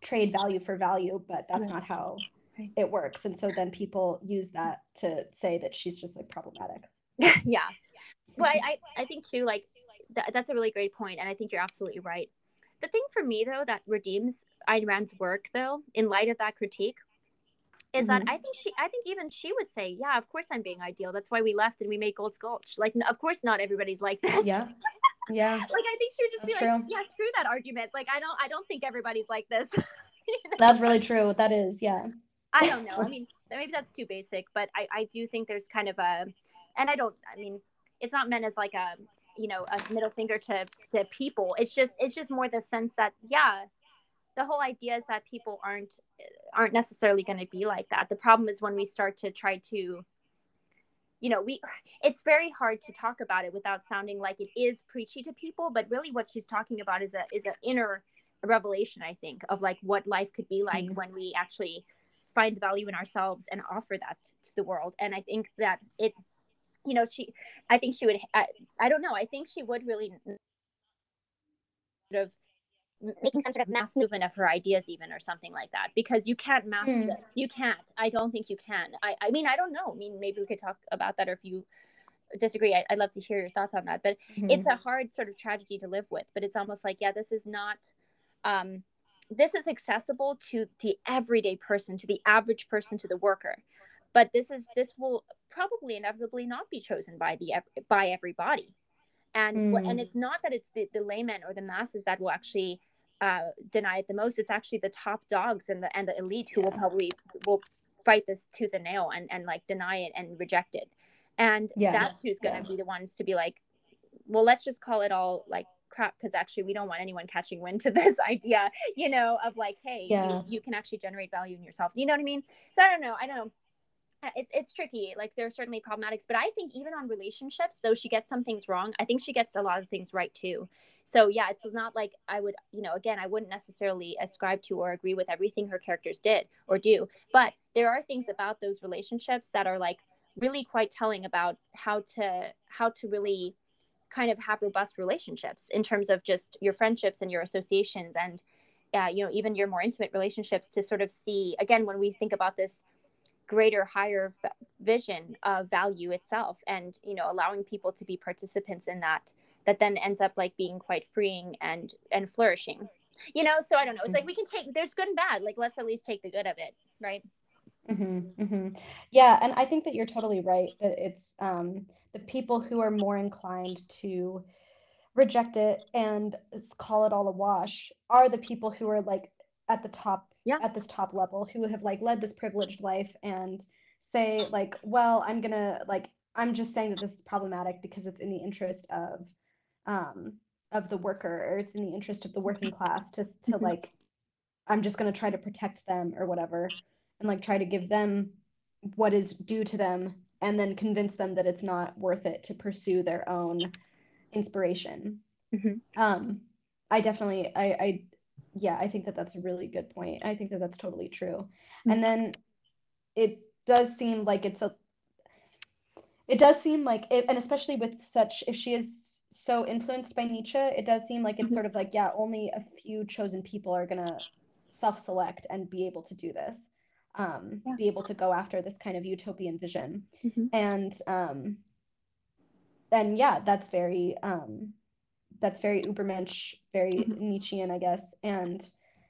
trade value for value, but that's right. not how right. it works. And so then people use that to say that she's just like problematic. yeah. Well, I, I, I think too, like th- that's a really great point, and I think you're absolutely right. The thing for me, though, that redeems Ayn Rand's work, though, in light of that critique, is mm-hmm. that I think she, I think even she would say, yeah, of course I'm being ideal. That's why we left and we made Galt's Gulch. Like, of course not everybody's like this. Yeah, Yeah. Like, I think she would just That's be like, true. yeah, screw that argument. Like, I don't, I don't think everybody's like this. You know? That's really true. That is, yeah. I don't know. I mean, maybe that's too basic, but I, I do think there's kind of a, and I don't, I mean, it's not meant as like a, you know, a middle finger to, to people. It's just, it's just more the sense that, yeah, the whole idea is that people aren't, aren't necessarily going to be like that. The problem is when we start to try to, you know, we, it's very hard to talk about it without sounding like it is preachy to people, but really what she's talking about is a, is an inner revelation, I think, of like what life could be like mm-hmm. when we actually find value in ourselves and offer that to the world. And I think that it, you know, she, I think she would, I, I don't know. I think she would really sort of making some sort of mass movement of her ideas even or something like that, because you can't mask mm. this. You can't. I don't think you can. I, I mean, I don't know. I mean, maybe we could talk about that, or if you disagree, I, I'd love to hear your thoughts on that. But mm-hmm. it's a hard sort of tragedy to live with. But it's almost like, yeah, this is not, um, this is accessible to the everyday person, to the average person, to the worker. But this is, this will probably inevitably not be chosen by the, by everybody. And, mm. and it's not that it's the, the layman or the masses that will actually Uh, deny it the most. It's actually the top dogs and the and the elite who yeah. will probably will fight this tooth and nail and and like deny it and reject it, and yeah. that's who's going to yeah. be the ones to be like, well, let's just call it all like crap, because actually we don't want anyone catching wind to this idea, you know, of like, hey, yeah. you, you can actually generate value in yourself, you know what I mean? So I don't know I don't know it's it's tricky. Like, there are certainly problematics, but I think even on relationships, though she gets some things wrong, I think she gets a lot of things right too. So yeah, it's not like I would, you know, again, I wouldn't necessarily ascribe to or agree with everything her characters did or do, but there are things about those relationships that are like really quite telling about how to, how to really kind of have robust relationships in terms of just your friendships and your associations and, uh, you know, even your more intimate relationships, to sort of see, again, when we think about this greater, higher vision of value itself, and, you know, allowing people to be participants in that, that then ends up like being quite freeing and and flourishing, you know. So I don't know, it's like we can take, there's good and bad, like let's at least take the good of it, right? Mm-hmm, mm-hmm. Yeah, and I think that you're totally right, that it's um the people who are more inclined to reject it and call it all a wash are the people who are like at the top, yeah. at this top level, who have like led this privileged life and say like, well, I'm gonna like, I'm just saying that this is problematic because it's in the interest of, um, of the worker, or it's in the interest of the working class to, to like, I'm just gonna try to protect them or whatever, and like try to give them what is due to them, and then convince them that it's not worth it to pursue their own inspiration. Mm-hmm. Um, I definitely, I, I, yeah, I think that that's a really good point. I think that that's totally true. Mm-hmm. And then it does seem like it's a, it does seem like, it, and especially with such, if she is so influenced by Nietzsche, it does seem like it's mm-hmm. sort of like, yeah, only a few chosen people are going to self-select and be able to do this, um, yeah. be able to go after this kind of utopian vision. Mm-hmm. And, um, and yeah, that's very, um, that's very Ubermensch, very mm-hmm. Nietzschean, I guess. And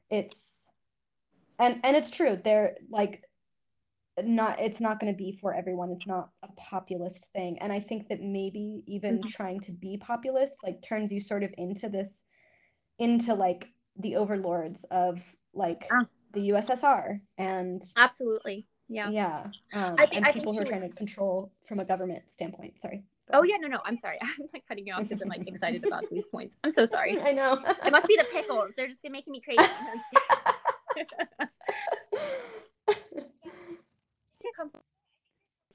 it's, and, and it's true. They're like, not, it's not going to be for everyone. It's not a populist thing. And I think that maybe even mm-hmm. trying to be populist, like turns you sort of into this, into like the overlords of like ah. the U S S R and. Absolutely. Yeah. Yeah. Um, I think, and people I think who are trying was... to control from a government standpoint. Sorry. Oh yeah, no, no, I'm sorry. I'm like cutting you off because I'm like excited about these points. I'm so sorry. I know. It must be the pickles. They're just making me crazy.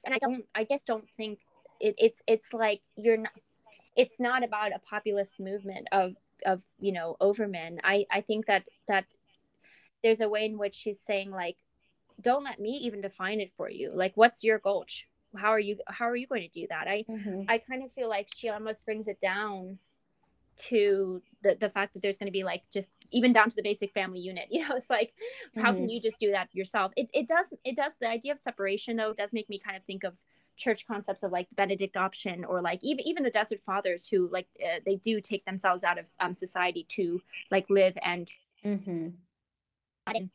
And I don't, I just don't think it, it's, it's like you're not, it's not about a populist movement of, of, you know, overmen. I, I think that, that there's a way in which she's saying like, don't let me even define it for you. Like, what's your gulch? How are you, how are you going to do that? I, mm-hmm. I kind of feel like she almost brings it down to the, the fact that there's going to be like, just even down to the basic family unit, you know, it's like, mm-hmm. how can you just do that yourself? It, it does, it does the idea of separation though, does make me kind of think of church concepts of like the Benedict option, or like even, even the Desert Fathers, who like, uh, they do take themselves out of um, society to like live and, mm-hmm. and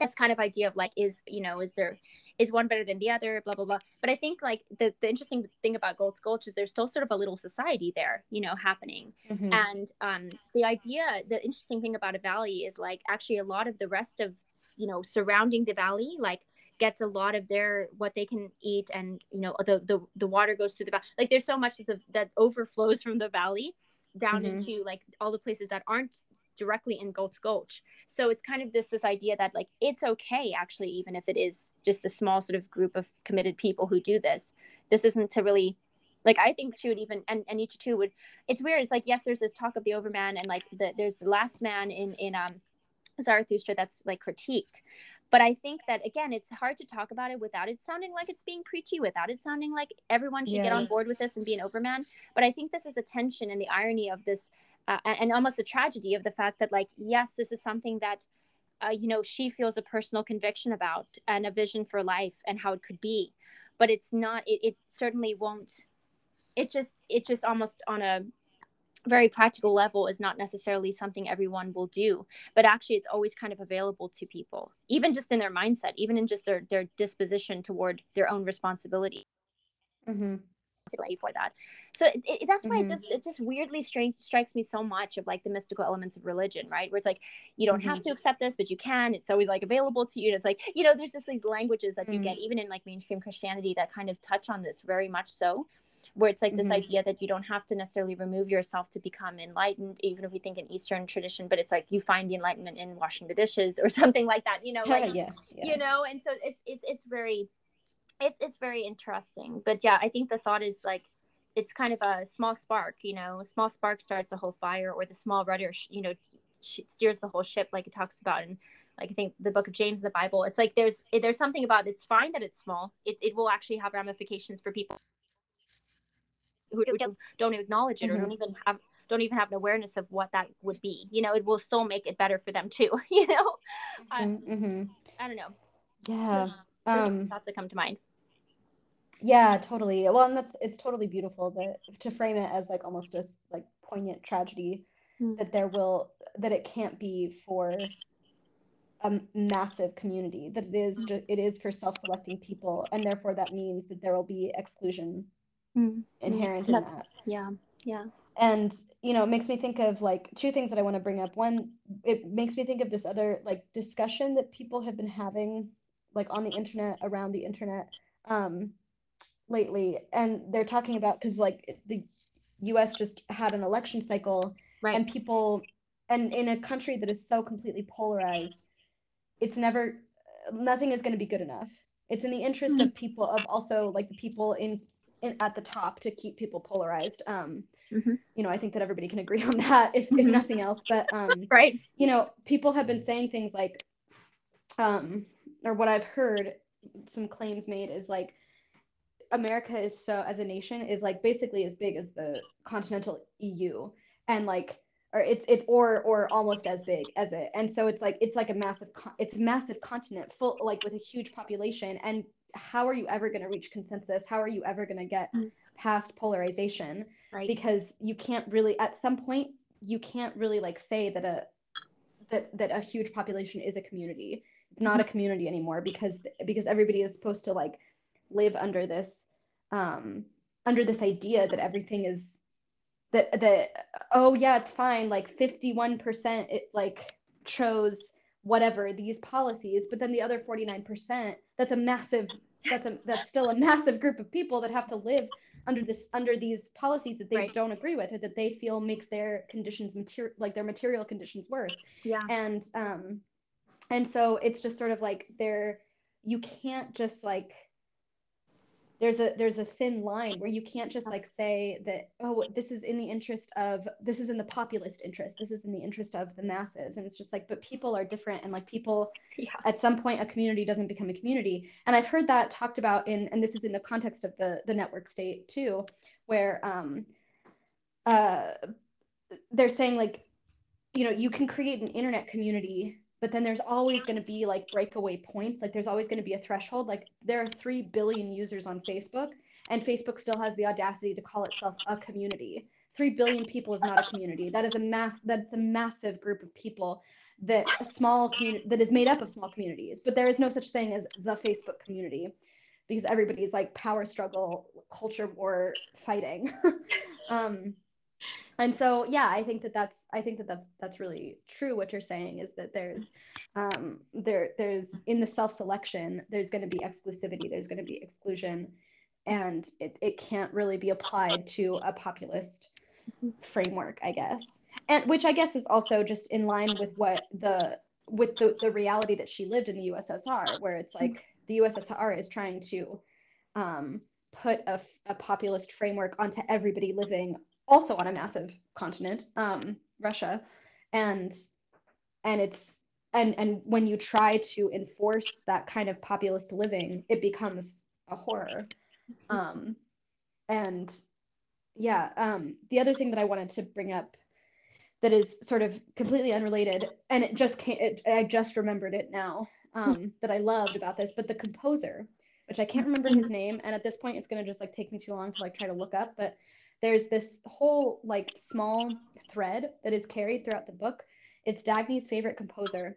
this kind of idea of like, is, you know, is there, is one better than the other, blah, blah, blah. But I think like the, the interesting thing about Galt's Gulch is there's still sort of a little society there, you know, happening. Mm-hmm. And um, the idea, the interesting thing about a valley is like actually a lot of the rest of, you know, surrounding the valley, like gets a lot of their, what they can eat, and, you know, the, the, the water goes through the valley. Like there's so much of the, that overflows from the valley down mm-hmm. into like all the places that aren't directly in Galt's Gulch. So it's kind of this this idea that like it's okay actually, even if it is just a small sort of group of committed people who do this. This isn't to really like, I think she would even, and, and Nietzsche too would, it's weird, it's like, yes, there's this talk of the overman, and like the, there's the last man in in um Zarathustra that's like critiqued. But I think that, again, it's hard to talk about it without it sounding like it's being preachy, without it sounding like everyone should yeah. get on board with this and be an overman. But I think this is the tension and the irony of this, uh, and almost the tragedy of the fact that, like, yes, this is something that, uh, you know, she feels a personal conviction about and a vision for life and how it could be. But it's not, it, it certainly won't, it just, it just almost on a very practical level is not necessarily something everyone will do, but actually it's always kind of available to people, even just in their mindset, even in just their, their disposition toward their own responsibility mm-hmm. for that. So it, it, that's why mm-hmm. it just, it just weirdly strange, strikes me so much of like the mystical elements of religion, right? Where it's like, you don't mm-hmm. have to accept this, but you can, it's always like available to you. And it's like, you know, there's just these languages that mm-hmm. you get even in like mainstream Christianity that kind of touch on this very much so, where it's like this mm-hmm. idea that you don't have to necessarily remove yourself to become enlightened, even if we think in Eastern tradition, but it's like you find the enlightenment in washing the dishes or something like that, you know, like, yeah, yeah. you know, and so it's, it's, it's very, it's, it's very interesting. But yeah, I think the thought is like, it's kind of a small spark, you know, a small spark starts a whole fire, or the small rudder, you know, steers the whole ship, like it talks about in, like, I think the book of James, the Bible. It's like, there's, there's something about, it's fine that it's small. It, it will actually have ramifications for people who don't acknowledge it or mm-hmm. don't even have don't even have an awareness of what that would be. You know, it will still make it better for them too, you know. um, mm-hmm. I don't know. Yeah, there's, there's um, thoughts that come to mind. Yeah, totally. Well, and that's, it's totally beautiful that to frame it as like almost just like poignant tragedy mm-hmm. that there will, that it can't be for a massive community, that it is just, it is for self-selecting people, and therefore that means that there will be exclusion Mm. inherent in that. Yeah, yeah. And, you know, it makes me think of like two things that I want to bring up. One, it makes me think of this other like discussion that people have been having like on the internet, around the internet um, lately. And they're talking about, because like the U S just had an election cycle right. and people, and in a country that is so completely polarized, it's never, nothing is going to be good enough. It's in the interest mm-hmm. of people, of also like the people in In, at the top, to keep people polarized. Um, mm-hmm. You know, I think that everybody can agree on that, if, mm-hmm. if nothing else. But um, right, you know, people have been saying things like, um, or what I've heard, some claims made is like, America is so, as a nation, is like basically as big as the continental E U, and like, or it's it's or or almost as big as it. And so it's like it's like a massive, con- it's a massive continent full, like with a huge population, and how are you ever going to reach consensus? How are you ever going to get past polarization? Right. Because you can't really, at some point, you can't really like say that a that that a huge population is a community. It's not a community anymore, because because everybody is supposed to like live under this um, under this idea that everything is that that oh yeah, it's fine. Like fifty-one percent it like chose whatever these policies, but then the other forty-nine percent, that's a massive, that's a, that's still a massive group of people that have to live under this, under these policies that they right. don't agree with, or that they feel makes their conditions material, like their material conditions worse. Yeah. And, um, and so it's just sort of like there, you can't just like, there's a, there's a thin line where you can't just like say that, oh, this is in the interest of, this is in the populist interest, this is in the interest of the masses. And it's just like, but people are different. And like people, yeah. at some point, a community doesn't become a community. And I've heard that talked about in, and this is in the context of the, the network state too, where um, uh, they're saying like, you know, you can create an internet community, but then there's always going to be like breakaway points. Like there's always going to be a threshold. Like there are three billion users on Facebook, and Facebook still has the audacity to call itself a community. three billion people is not a community. That is a mass, that's a massive group of people that a small community that is made up of small communities, but there is no such thing as the Facebook community because everybody's like power struggle, culture war fighting. um, and so, yeah, I think that that's, I think that that's, that's really true. What you're saying is that there's, um, there, there's in the self-selection, there's going to be exclusivity, there's going to be exclusion, and it, it can't really be applied to a populist framework, I guess. And which I guess is also just in line with what the, with the, the reality that she lived in the U S S R, where it's like the U S S R is trying to um, put a, a populist framework onto everybody living also on a massive continent, um, Russia. And, and it's, and, and when you try to enforce that kind of populist living, it becomes a horror. Um, and yeah, um, the other thing that I wanted to bring up that is sort of completely unrelated, and it just came, it, I just remembered it now, um, that I loved about this, but the composer, which I can't remember his name, and at this point it's gonna just like take me too long to like try to look up, but there's this whole like small thread that is carried throughout the book. It's Dagny's favorite composer,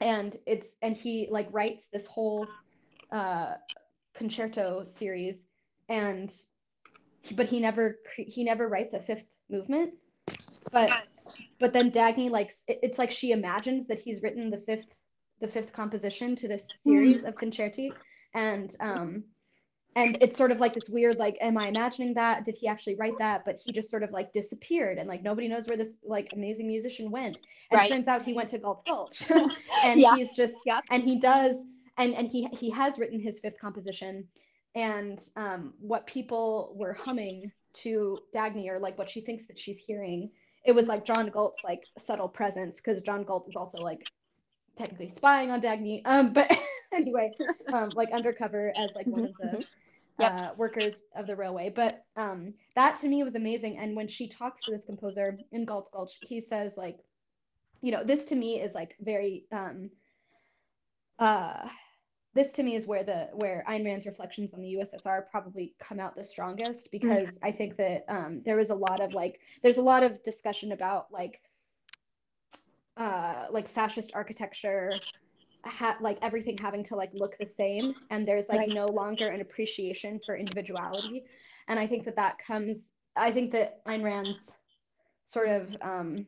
and it's, and he like writes this whole uh, concerto series, and but he never he never writes a fifth movement. But but then Dagny likes it, it's like she imagines that he's written the fifth the fifth composition to this series of concerti, and um and it's sort of like this weird like, am I imagining that? Did he actually write that? But he just sort of like disappeared, and like nobody knows where this like amazing musician went. And right. It turns out he went to Galt's Gulch, and yeah. he's just yeah. and he does and and he he has written his fifth composition, and um what people were humming to Dagny, or like what she thinks that she's hearing, it was like John Galt's like subtle presence, because John Galt is also like technically spying on Dagny, um but anyway, um like undercover as like one of the yep. uh, workers of the railway. But um that to me was amazing. And when she talks to this composer in Galt's Gulch, he says like, you know, this to me is like very um uh this to me is where the where Ayn Rand's reflections on the U S S R probably come out the strongest, because mm-hmm. I think that um, there was a lot of like, there's a lot of discussion about like, uh, like fascist architecture, ha- like everything having to like look the same, and there's like right. no longer an appreciation for individuality. And I think that that comes, I think that Ayn Rand's sort of, um,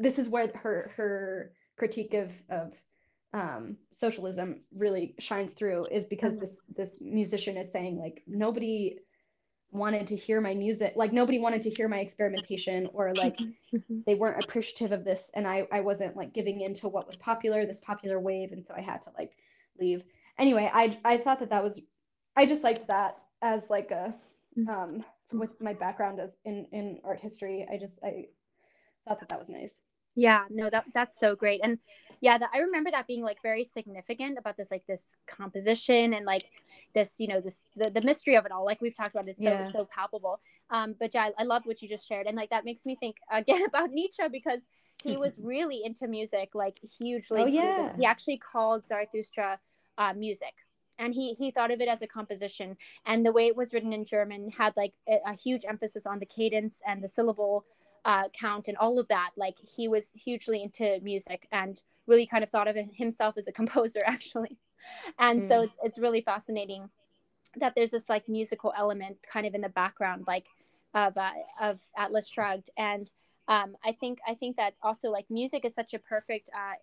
this is where her her critique of of um socialism really shines through, is because mm-hmm. this this musician is saying like, nobody wanted to hear my music, like nobody wanted to hear my experimentation, or like they weren't appreciative of this, and I I wasn't like giving in to what was popular, this popular wave, and so I had to like leave. Anyway, I I thought that that was, I just liked that as like a um with my background as in in art history, I just I thought that that was nice. Yeah, no, that that's so great. And yeah, the, I remember that being like very significant about this, like this composition and like this, you know, this, the, the mystery of it all, like we've talked about, it's so, yeah. so palpable. Um, but yeah, I, I love what you just shared. And like, that makes me think again about Nietzsche, because he was really into music, like hugely. Oh, yeah. He actually called Zarathustra uh, music. And he he thought of it as a composition. And the way it was written in German had like a, a huge emphasis on the cadence and the syllable Uh, count and all of that. Like he was hugely into music and really kind of thought of himself as a composer, actually. And mm. so it's it's really fascinating that there's this like musical element kind of in the background, like of uh, of Atlas Shrugged. And um, I think I think that also like music is such a perfect uh,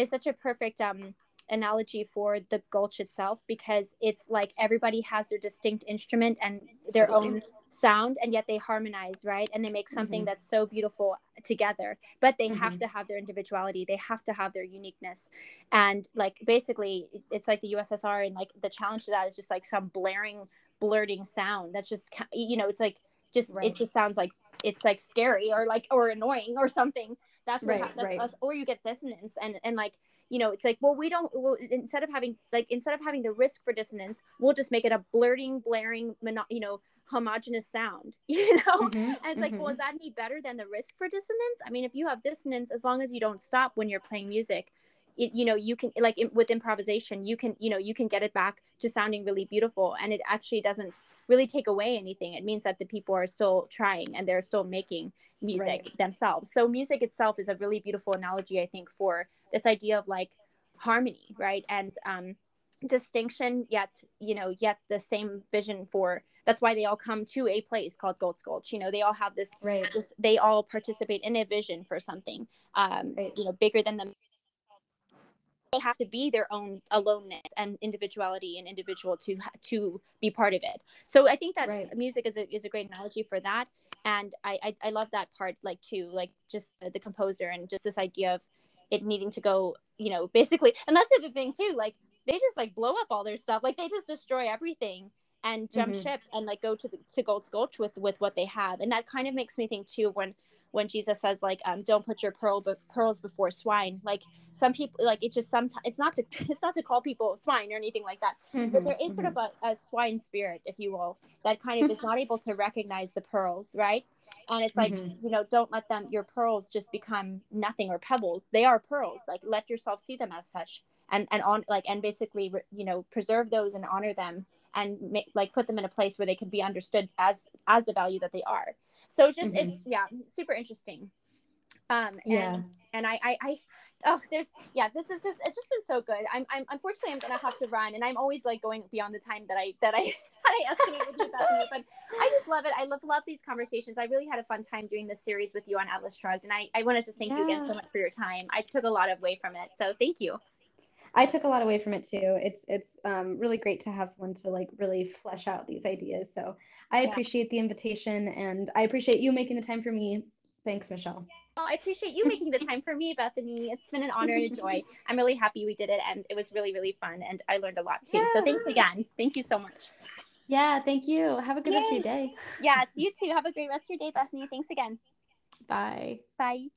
is such a perfect um, analogy for the Gulch itself, because it's like everybody has their distinct instrument and their own sound, and yet they harmonize, right? And they make something mm-hmm. that's so beautiful together, but they mm-hmm. have to have their individuality, they have to have their uniqueness. And like basically it's like the U S S R, and like the challenge to that is just like some blaring blurting sound that's just, you know, it's like just right. it just sounds like it's like scary or like or annoying or something. That's what right, ha- that's right. us. Or you get dissonance, and and like, you know, it's like, well, we don't, well, instead of having, like, instead of having the risk for dissonance, we'll just make it a blurting, blaring, mono- you know, homogenous sound, you know? Mm-hmm, and it's mm-hmm. like, well, is that any better than the risk for dissonance? I mean, if you have dissonance, as long as you don't stop when you're playing music, it, you know, you can, like it, with improvisation, you can, you know, you can get it back to sounding really beautiful. And it actually doesn't really take away anything. It means that the people are still trying and they're still making music right. themselves. So music itself is a really beautiful analogy, I think, for this idea of like harmony, right? And um, distinction, yet, you know, yet the same vision for, that's why they all come to a place called Galt's Gulch. You know, they all have this, right. this they all participate in a vision for something, um, right. you know, bigger than them. They have to be their own aloneness and individuality and individual to to be part of it. So I think that right. music is a, is a great analogy for that. And I, I, I love that part, like too, like just the composer and just this idea of it needing to go, you know, basically, and that's the other thing too, like they just like blow up all their stuff. Like they just destroy everything and jump mm-hmm. ship and like go to the, to Galt's Gulch with, with what they have. And that kind of makes me think too, when, when Jesus says like, um, don't put your pearl, be- pearls before swine. Like some people, like it's just sometimes it's not to, it's not to call people swine or anything like that, mm-hmm. but there is mm-hmm. sort of a, a swine spirit, if you will, that kind of is not able to recognize the pearls. Right. And it's like, mm-hmm. you know, don't let them, your pearls just become nothing or pebbles. They are pearls. Like let yourself see them as such. And, and on like, and basically, you know, preserve those and honor them and make, like put them in a place where they can be understood as, as the value that they are. So it's just, mm-hmm. it's, yeah, super interesting. Um, and, yeah. and I, I, I, oh, there's, yeah, this is just, it's just been so good. I'm, I'm, unfortunately I'm going to have to run, and I'm always like going beyond the time that I, that I, that I estimated with you, Bethany, but I just love it. I love, love these conversations. I really had a fun time doing this series with you on Atlas Shrugged. And I, I want to just thank yeah. you again so much for your time. I took a lot away from it. So thank you. I took a lot away from it too. It's it's um, really great to have someone to like really flesh out these ideas. So I yeah. appreciate the invitation, and I appreciate you making the time for me. Thanks, Michelle. Well, I appreciate you making the time for me, Bethany. It's been an honor and a joy. I'm really happy we did it, and it was really, really fun, and I learned a lot too. Yes. So thanks again. Thank you so much. Yeah, thank you. Have a good yes. rest of your day. Yes, you too. Have a great rest of your day, Bethany. Thanks again. Bye. Bye.